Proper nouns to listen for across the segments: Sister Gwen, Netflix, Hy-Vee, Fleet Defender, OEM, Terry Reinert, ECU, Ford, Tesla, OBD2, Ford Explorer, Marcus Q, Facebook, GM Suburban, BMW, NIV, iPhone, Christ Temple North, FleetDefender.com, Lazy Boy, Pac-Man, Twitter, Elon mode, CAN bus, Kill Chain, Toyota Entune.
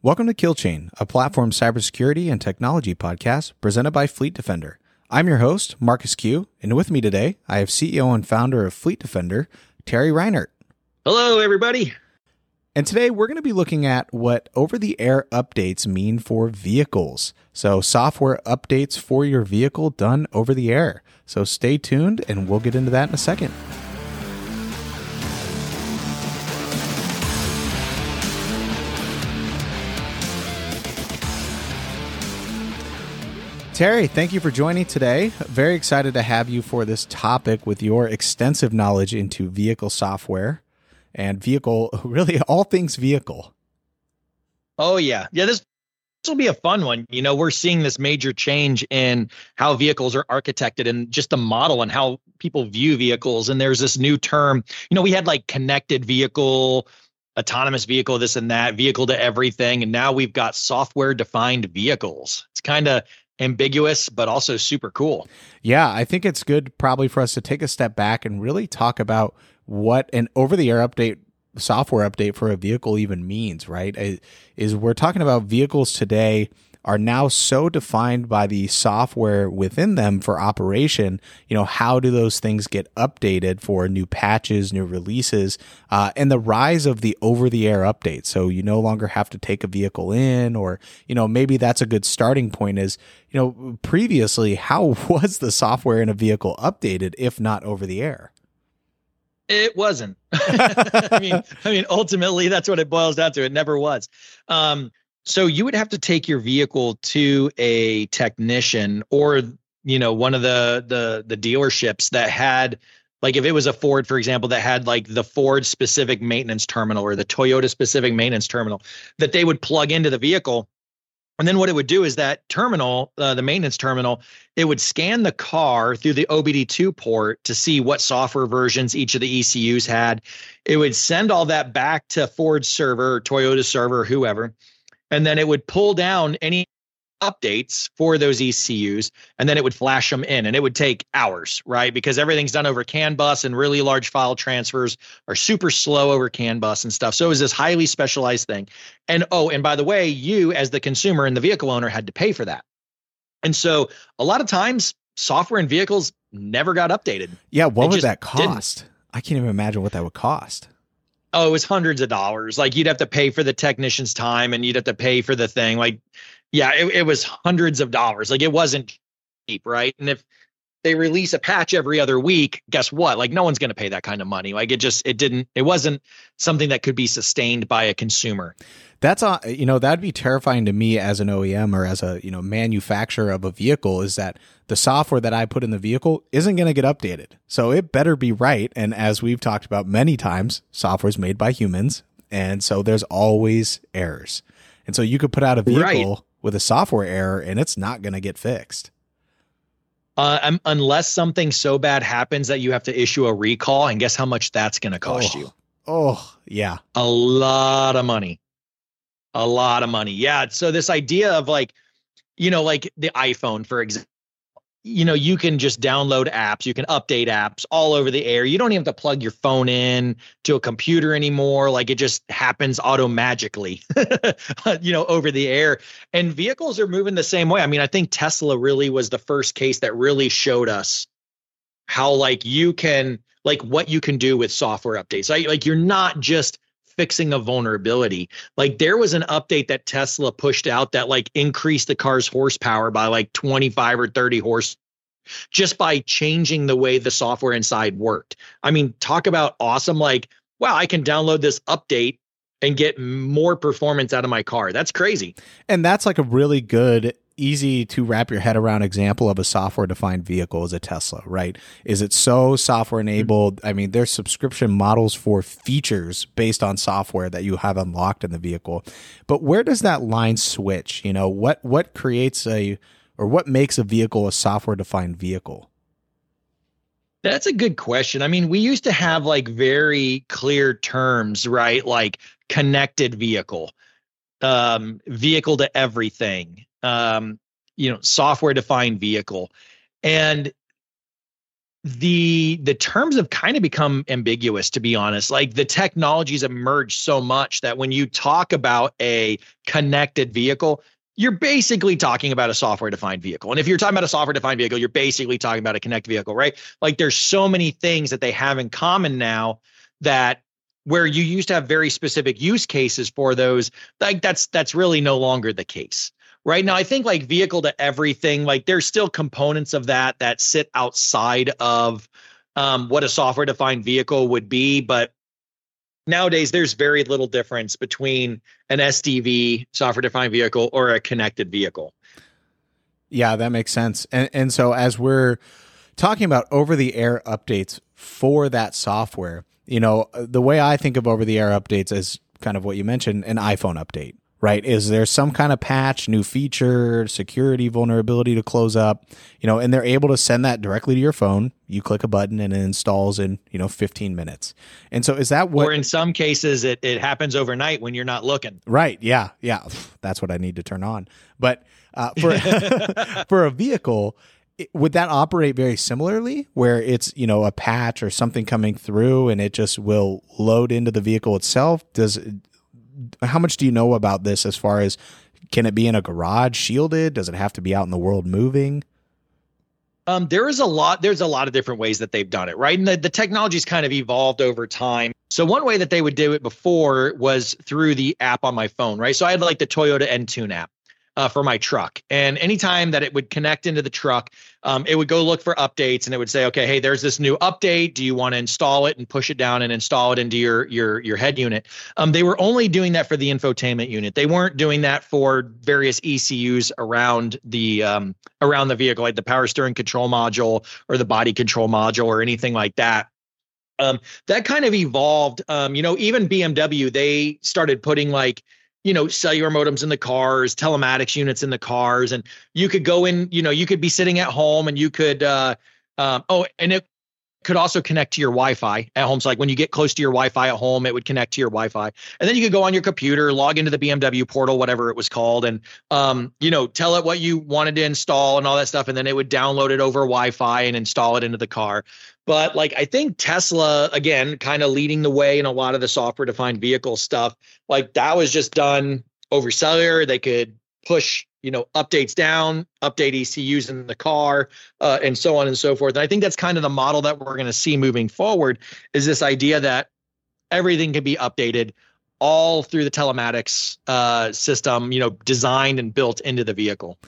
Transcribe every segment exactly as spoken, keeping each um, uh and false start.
Welcome to Kill Chain, a platform cybersecurity and technology podcast presented by Fleet Defender. I'm your host, Marcus Q, and with me today, I have C E O and founder of Fleet Defender, Terry Reinert. Hello, everybody. And today we're going to be looking at what over-the-air updates mean for vehicles. So software updates for your vehicle done over the air. So stay tuned and we'll get into that in a second. Terry, thank you for joining today. Very excited to have you for this topic with your extensive knowledge into vehicle software and vehicle, really all things vehicle. Oh, yeah. Yeah, this, this will be a fun one. You know, we're seeing this major change in how vehicles are architected and just the model and how people view vehicles. And there's this new term, you know, we had like connected vehicle, autonomous vehicle, this and that, vehicle to everything. And now we've got software defined vehicles. It's kind of ambiguous, but also super cool. Yeah, I think it's good probably for us to take a step back and really talk about what an over-the-air update, software update for a vehicle even means, right? It is we're talking about vehicles today are now so defined by the software within them for operation. You know, how do those things get updated for new patches, new releases, uh, and the rise of the over-the-air update? So you no longer have to take a vehicle in, or, you know, maybe that's a good starting point is, you know, previously, how was the software in a vehicle updated if not over the air? It wasn't. I mean, I mean, ultimately, that's what it boils down to. It never was. Um, So you would have to take your vehicle to a technician or, you know, one of the, the the dealerships that had, like if it was a Ford, for example, that had like the Ford specific maintenance terminal or the Toyota specific maintenance terminal that they would plug into the vehicle. And then what it would do is that terminal, uh, the maintenance terminal, it would scan the car through the O B D two port to see what software versions each of the E C Us had. It would send all that back to Ford's server, Toyota server, whoever. And then it would pull down any updates for those E C Us, and then it would flash them in, and it would take hours, right? Because everything's done over CAN bus, and really large file transfers are super slow over CAN bus and stuff. So it was this highly specialized thing. And oh, and by the way, you as the consumer and the vehicle owner had to pay for that. And so a lot of times software and vehicles never got updated. Yeah. What would that cost? Didn't. I can't even imagine what that would cost. Oh, it was hundreds of dollars. Like you'd have to pay for the technician's time and you'd have to pay for the thing. Like, yeah, it, it was hundreds of dollars. Like it wasn't cheap, right? And if they release a patch every other week, guess what? Like no one's going to pay that kind of money. Like it just, it didn't, it wasn't something that could be sustained by a consumer. That's, uh, you know, that'd be terrifying to me as an O E M or as a, you know, manufacturer of a vehicle is that the software that I put in the vehicle isn't going to get updated. So it better be right. And as we've talked about many times, software is made by humans. And so there's always errors. And so you could put out a vehicle right. with a software error and it's not going to get fixed. Uh, um, unless something so bad happens that you have to issue a recall, and guess how much that's going to cost oh, you? Oh, yeah. A lot of money. A lot of money. Yeah. So this idea of like, you know, like the iPhone, for example, you know, you can just download apps, you can update apps all over the air. You don't even have to plug your phone in to a computer anymore. Like it just happens automagically, you know, over the air. And vehicles are moving the same way. I mean, I think Tesla really was the first case that really showed us how like you can, like what you can do with software updates. Like, like you're not just fixing a vulnerability. Like there was an update that Tesla pushed out that like increased the car's horsepower by like twenty-five or thirty horse just by changing the way the software inside worked. I mean, talk about awesome. Like, wow, I can download this update and get more performance out of my car. That's crazy. And that's like a really good, easy to wrap your head around example of a software defined vehicle is a Tesla, right? Is it so software enabled? I mean, there's subscription models for features based on software that you have unlocked in the vehicle. But where does that line switch? You know, what, what creates a, or what makes a vehicle a software defined vehicle? That's a good question. I mean, we used to have like very clear terms, right? Like connected vehicle, um, vehicle to everything. Um, you know, software defined vehicle. And the the terms have kind of become ambiguous, to be honest. Like, the technologies emerge so much that when you talk about a connected vehicle, you're basically talking about a software-defined vehicle. And if you're talking about a software-defined vehicle, you're basically talking about a connected vehicle, right? Like, there's so many things that they have in common now that where you used to have very specific use cases for those, like that's that's really no longer the case. Right now, I think like vehicle to everything, like there's still components of that that sit outside of um, what a software-defined vehicle would be. But nowadays, there's very little difference between an S D V, software-defined vehicle, or a connected vehicle. Yeah, that makes sense. And, and so as we're talking about over-the-air updates for that software, you know, the way I think of over-the-air updates is kind of what you mentioned, an iPhone update, right? Is there some kind of patch, new feature, security, vulnerability to close up, you know, and they're able to send that directly to your phone. You click a button and it installs in, you know, fifteen minutes. And so is that what? Or in some cases it, it happens overnight when you're not looking. Right. Yeah. Yeah. That's what I need to turn on. But uh, for, for a vehicle, it, would that operate very similarly where it's, you know, a patch or something coming through and it just will load into the vehicle itself? Does it, how much do you know about this as far as can it be in a garage shielded? Does it have to be out in the world moving? Um, there is a lot. There's a lot of different ways that they've done it, right? And the, the technology's kind of evolved over time. So one way that they would do it before was through the app on my phone, right? So I had like the Toyota Entune app uh, for my truck. And anytime that it would connect into the truck, um, it would go look for updates and it would say, okay, hey, there's this new update. Do you want to install it and push it down and install it into your, your, your head unit? Um, they were only doing that for the infotainment unit. They weren't doing that for various E C Us around the, um, around the vehicle, like the power steering control module or the body control module or anything like that. Um, that kind of evolved. Um, you know, even B M W, they started putting like, you know, cellular modems in the cars, telematics units in the cars, and you could go in, you know, you could be sitting at home and you could, uh, um, oh, and it could also connect to your Wi-Fi at home. So like when you get close to your Wi-Fi at home, it would connect to your Wi-Fi. And then you could go on your computer, log into the B M W portal, whatever it was called. And, um, you know, tell it what you wanted to install and all that stuff. And then it would download it over Wi-Fi and install it into the car. But like, I think Tesla, again, kind of leading the way in a lot of the software defined vehicle stuff, like that was just done over cellular. They could push, you know, updates down, update E C Us in the car, uh, and so on and so forth. And I think that's kind of the model that we're going to see moving forward is this idea that everything can be updated all through the telematics uh, system, you know, designed and built into the vehicle.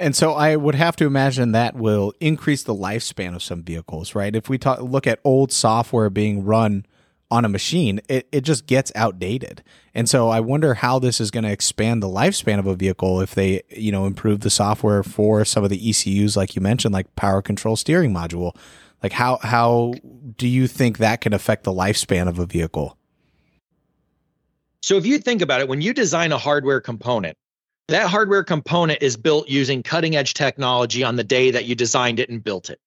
And so I would have to imagine that will increase the lifespan of some vehicles, right? If we talk, look at old software being run on a machine, it, it just gets outdated. And so I wonder how this is going to expand the lifespan of a vehicle if they, you know, improve the software for some of the E C Us, like you mentioned, like power control steering module. Like how, how do you think that can affect the lifespan of a vehicle? So if you think about it, when you design a hardware component, that hardware component is built using cutting edge technology on the day that you designed it and built it.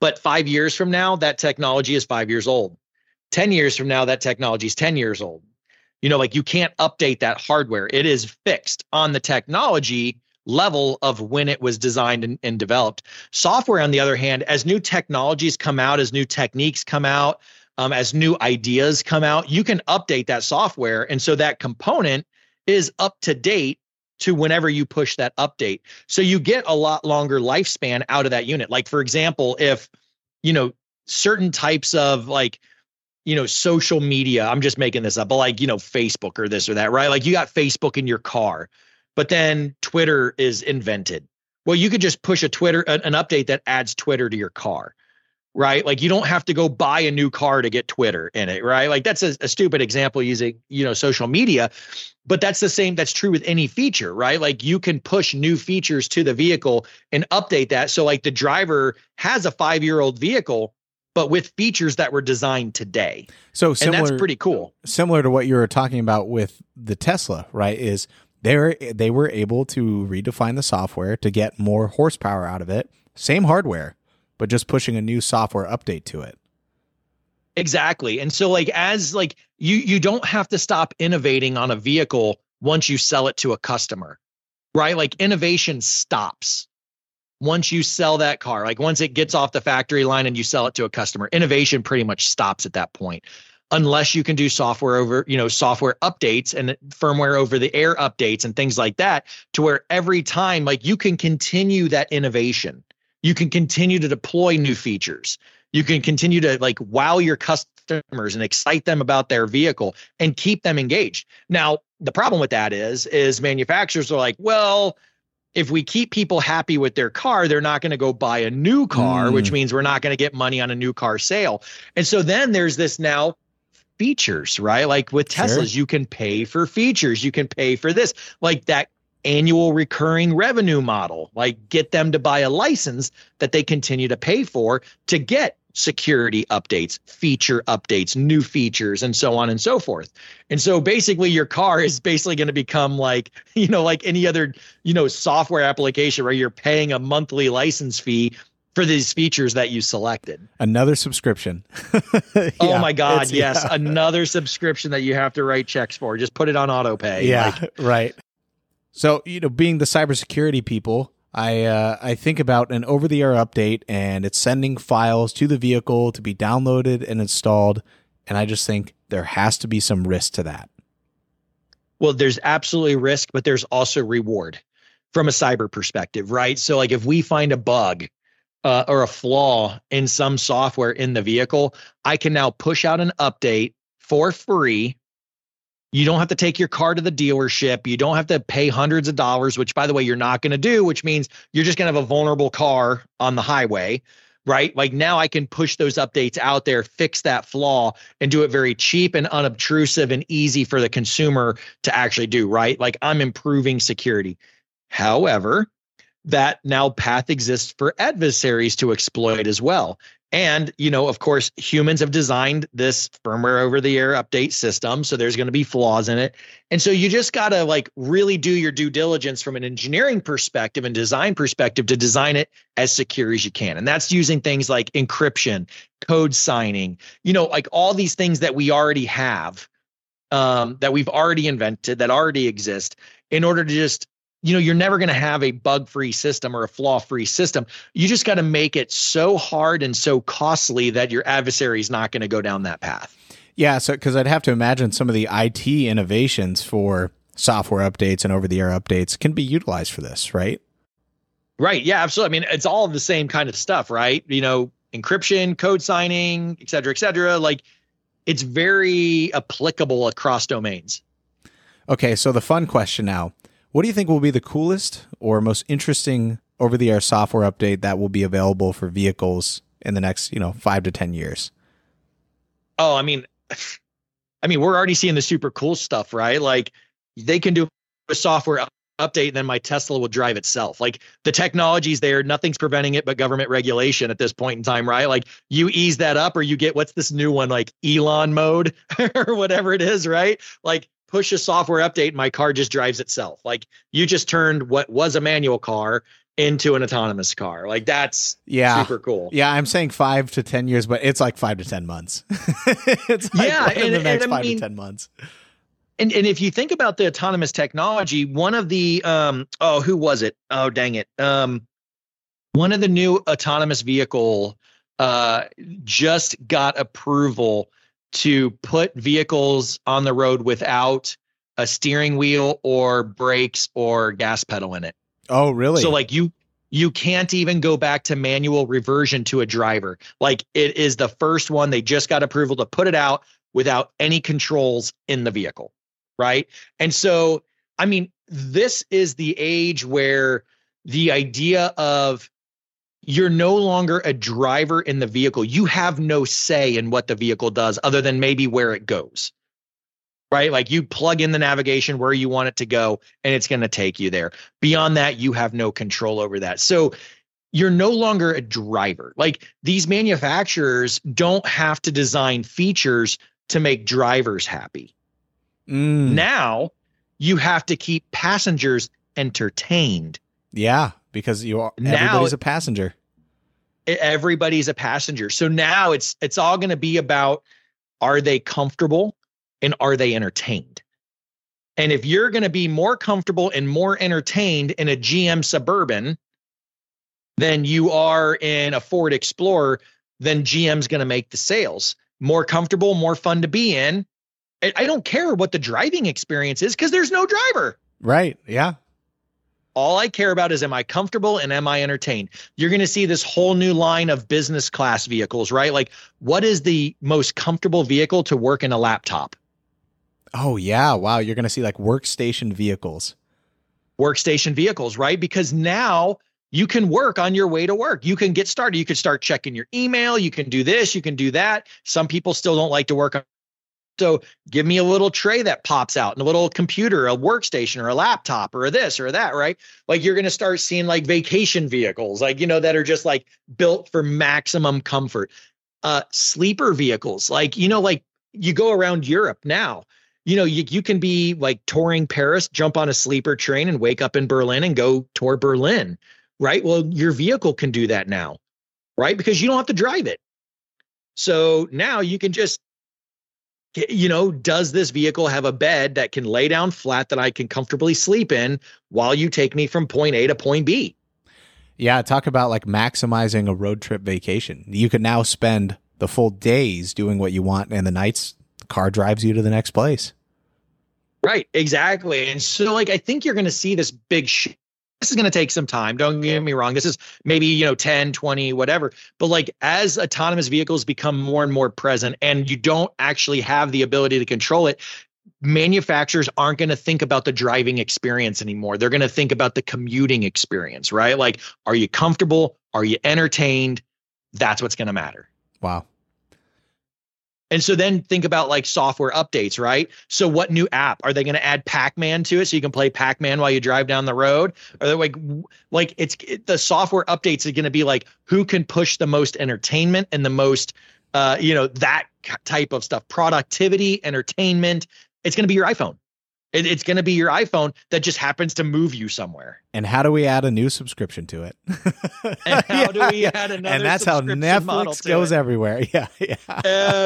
But five years from now, that technology is five years old. ten years from now, that technology is ten years old. You know, like you can't update that hardware. It is fixed on the technology level of when it was designed and, and developed. Software, on the other hand, as new technologies come out, as new techniques come out, um, as new ideas come out, you can update that software. And so that component is up to date to whenever you push that update. So you get a lot longer lifespan out of that unit. Like, for example, if, you know, certain types of like, you know, social media, I'm just making this up, but like, you know, Facebook or this or that, right? Like you got Facebook in your car, but then Twitter is invented. Well, you could just push a Twitter, an, an update that adds Twitter to your car, right? Like you don't have to go buy a new car to get Twitter in it, right? Like that's a, a stupid example using, you know, social media, but that's the same, that's true with any feature, right? Like you can push new features to the vehicle and update that. So like the driver has a five-year-old vehicle, but with features that were designed today. So similar, and that's pretty cool. Similar to what you were talking about with the Tesla, right, is they they were able to redefine the software to get more horsepower out of it. Same hardware, but just pushing a new software update to it. Exactly. And so like as like you you don't have to stop innovating on a vehicle once you sell it to a customer, right? Like innovation stops. once you sell that car, like once it gets off the factory line and you sell it to a customer, innovation pretty much stops at that point. Unless you can do software over, you know, software updates and firmware over the air updates and things like that, to where every time, like, you can continue that innovation. You can continue to deploy new features. You can continue to, like, wow your customers and excite them about their vehicle and keep them engaged. Now, the problem with that is, is manufacturers are like, well, if we keep people happy with their car, they're not going to go buy a new car, mm. which means we're not going to get money on a new car sale. And so then there's this now features, right? Like with Teslas, sure. you can pay for features. You can pay for this, like that annual recurring revenue model, like get them to buy a license that they continue to pay for to get security updates, feature updates, new features, and so on and so forth. And so basically your car is basically going to become like, you know, like any other, you know, software application where you're paying a monthly license fee for these features that you selected. Another subscription. yeah, oh my God. Yes. Yeah. Another subscription that you have to write checks for. Just put it on auto pay. Yeah. Like, right. So, you know, being the cybersecurity people, I uh, I think about an over-the-air update, and it's sending files to the vehicle to be downloaded and installed, and I just think there has to be some risk to that. Well, there's absolutely risk, but there's also reward from a cyber perspective, right? So, like, if we find a bug uh, or a flaw in some software in the vehicle, I can now push out an update for free. You don't have to take your car to the dealership. You don't have to pay hundreds of dollars, which, by the way, you're not going to do, which means you're just going to have a vulnerable car on the highway, right? Like, now I can push those updates out there, fix that flaw, and do it very cheap and unobtrusive and easy for the consumer to actually do, right? Like, I'm improving security. However, that now path exists for adversaries to exploit as well. And, you know, of course, humans have designed this firmware over the air update system, so there's going to be flaws in it. And so you just got to, like, really do your due diligence from an engineering perspective and design perspective to design it as secure as you can. And that's using things like encryption, code signing, you know, like all these things that we already have, um, that we've already invented, that already exist, in order to just, you know, you're never going to have a bug-free system or a flaw-free system. You just got to make it so hard and so costly that your adversary is not going to go down that path. Yeah, so because I'd have to imagine some of the I T innovations for software updates and over-the-air updates can be utilized for this, right? Right, yeah, absolutely. I mean, it's all the same kind of stuff, right? You know, encryption, code signing, et cetera, et cetera. Like, it's very applicable across domains. Okay, so the fun question now. What do you think will be the coolest or most interesting over-the-air software update that will be available for vehicles in the next, you know, five to ten years? Oh, I mean, I mean, we're already seeing the super cool stuff, right? Like, they can do a software update and then my Tesla will drive itself. Like, the technology's there. Nothing's preventing it but government regulation at this point in time, right? Like, you ease that up or you get, what's this new one? Like Elon mode or whatever it is, right? Like, push a software update and my car just drives itself. Like, you just turned what was a manual car into an autonomous car. Like, that's yeah. super cool. Yeah. I'm saying five to ten years, but it's like five to ten months. It's like yeah, and, the next and, five I mean, to ten months. And, and if you think about the autonomous technology, one of the, um, oh, who was it? Oh, dang it. Um, one of the new autonomous vehicle uh, just got approval to put vehicles on the road without a steering wheel or brakes or gas pedal in it. Oh, really? So, like, you you can't even go back to manual reversion to a driver. Like, it is the first one. They just got approval to put it out without any controls in the vehicle, right? And so, I mean, this is the age where the idea of you're no longer a driver in the vehicle. You have no say in what the vehicle does other than maybe where it goes, right? Like, you plug in the navigation where you want it to go and it's going to take you there. Beyond that, you have no control over that. So you're no longer a driver. Like, these manufacturers don't have to design features to make drivers happy. Mm. Now you have to keep passengers entertained. Yeah. Because you are, everybody's now, a passenger. Everybody's a passenger. So now it's it's all going to be about, are they comfortable and are they entertained? And if you're going to be more comfortable and more entertained in a G M Suburban than you are in a Ford Explorer, then G M's going to make the sales. More comfortable, more fun to be in. I don't care what the driving experience is because there's no driver. Right. Yeah. All I care about is, am I comfortable and am I entertained? You're going to see this whole new line of business class vehicles, right? Like, what is the most comfortable vehicle to work in a laptop? Oh, yeah. Wow. You're going to see like workstation vehicles. Workstation vehicles, right? Because now you can work on your way to work. You can get started. You can start checking your email. You can do this. You can do that. Some people still don't like to work on. So give me a little tray that pops out and a little computer, a workstation or a laptop or this or that, right? Like you're going to start seeing like vacation vehicles, like, you know, that are just like built for maximum comfort. Uh, sleeper vehicles, like, you know, like you go around Europe now, you know, you, you can be like touring Paris, jump on a sleeper train and wake up in Berlin and go tour Berlin, right? Well, your vehicle can do that now, right? Because you don't have to drive it. So now you can just, you know, does this vehicle have a bed that can lay down flat that I can comfortably sleep in while you take me from point A to point B? Yeah. Talk about like maximizing a road trip vacation. You can now spend the full days doing what you want and the nights the car drives you to the next place. Right. Exactly. And so like, I think you're going to see this big shift. This is going to take some time. Don't get me wrong. This is maybe, you know, ten, twenty, whatever. But like as autonomous vehicles become more and more present and you don't actually have the ability to control it, manufacturers aren't going to think about the driving experience anymore. They're going to think about the commuting experience, right? Like, are you comfortable? Are you entertained? That's what's going to matter. Wow. And so then think about like software updates, right? So what new app are they going to add? Pac-Man to it, so you can play Pac-Man while you drive down the road. Or they like, like it's it, the software updates are going to be like who can push the most entertainment and the most, uh, you know, that type of stuff. Productivity, entertainment. It's going to be your iPhone. It, it's going to be your iPhone that just happens to move you somewhere. And how do we add a new subscription to it? And how yeah. do we add another? And that's how Netflix goes it? everywhere. Yeah, yeah.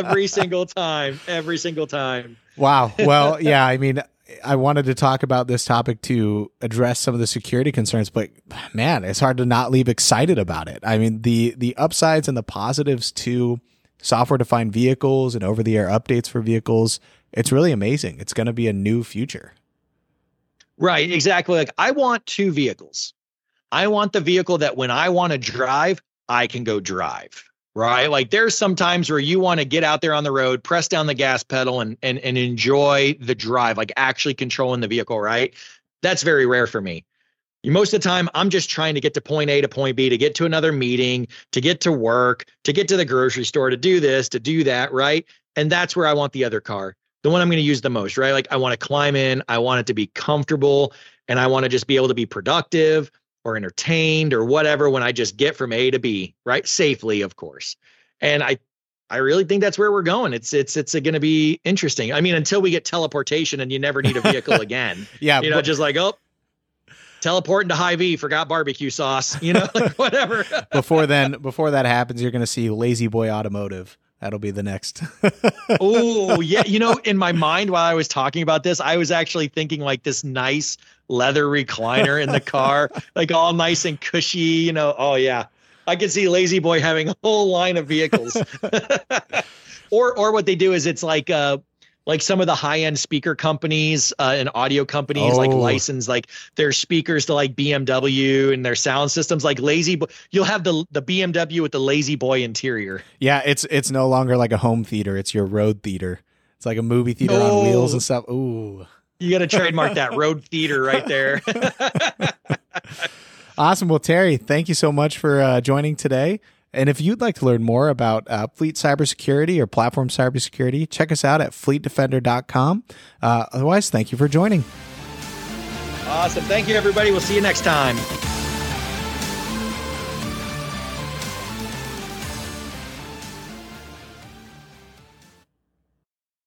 Every single time. Every single time. Wow. Well, yeah. I mean, I wanted to talk about this topic to address some of the security concerns, but man, it's hard to not leave excited about it. I mean, the the upsides and the positives to software-defined vehicles and over-the-air updates for vehicles. It's really amazing. It's going to be a new future. Right, exactly. Like I want two vehicles. I want the vehicle that when I want to drive, I can go drive, right? Like there's some times where you want to get out there on the road, press down the gas pedal and, and, and enjoy the drive, like actually controlling the vehicle, right? That's very rare for me. Most of the time, I'm just trying to get to point A to point B, to get to another meeting, to get to work, to get to the grocery store, to do this, to do that, right? And that's where I want the other car. The one I'm going to use the most, right? Like I want to climb in, I want it to be comfortable, and I want to just be able to be productive or entertained or whatever when I just get from A to B, right? Safely, of course. And I, I really think that's where we're going. It's, it's, it's going to be interesting. I mean, until we get teleportation and you never need a vehicle again. Yeah. You know, but- just like, oh, teleport into Hy-Vee, forgot barbecue sauce, you know, like whatever. Before then, before that happens, you're going to see Lazy Boy Automotive. That'll be the next. Oh, yeah. You know, in my mind, while I was talking about this, I was actually thinking like this nice leather recliner in the car, like all nice and cushy, you know. Oh, yeah. I could see Lazy Boy having a whole line of vehicles. or or what they do is it's like uh, like some of the high end speaker companies uh, and audio companies oh. like license like their speakers to like B M W and their sound systems like Lazy Boy. You'll have the the B M W with the Lazy Boy interior. Yeah, it's it's no longer like a home theater. It's your road theater. It's like a movie theater oh. on wheels and stuff. Ooh, you got to trademark that road theater right there. Awesome. Well, Terry, thank you so much for uh, joining today. And if you'd like to learn more about uh, fleet cybersecurity or platform cybersecurity, check us out at Fleet Defender dot com. Uh, otherwise, thank you for joining. Awesome. Thank you, everybody. We'll see you next time.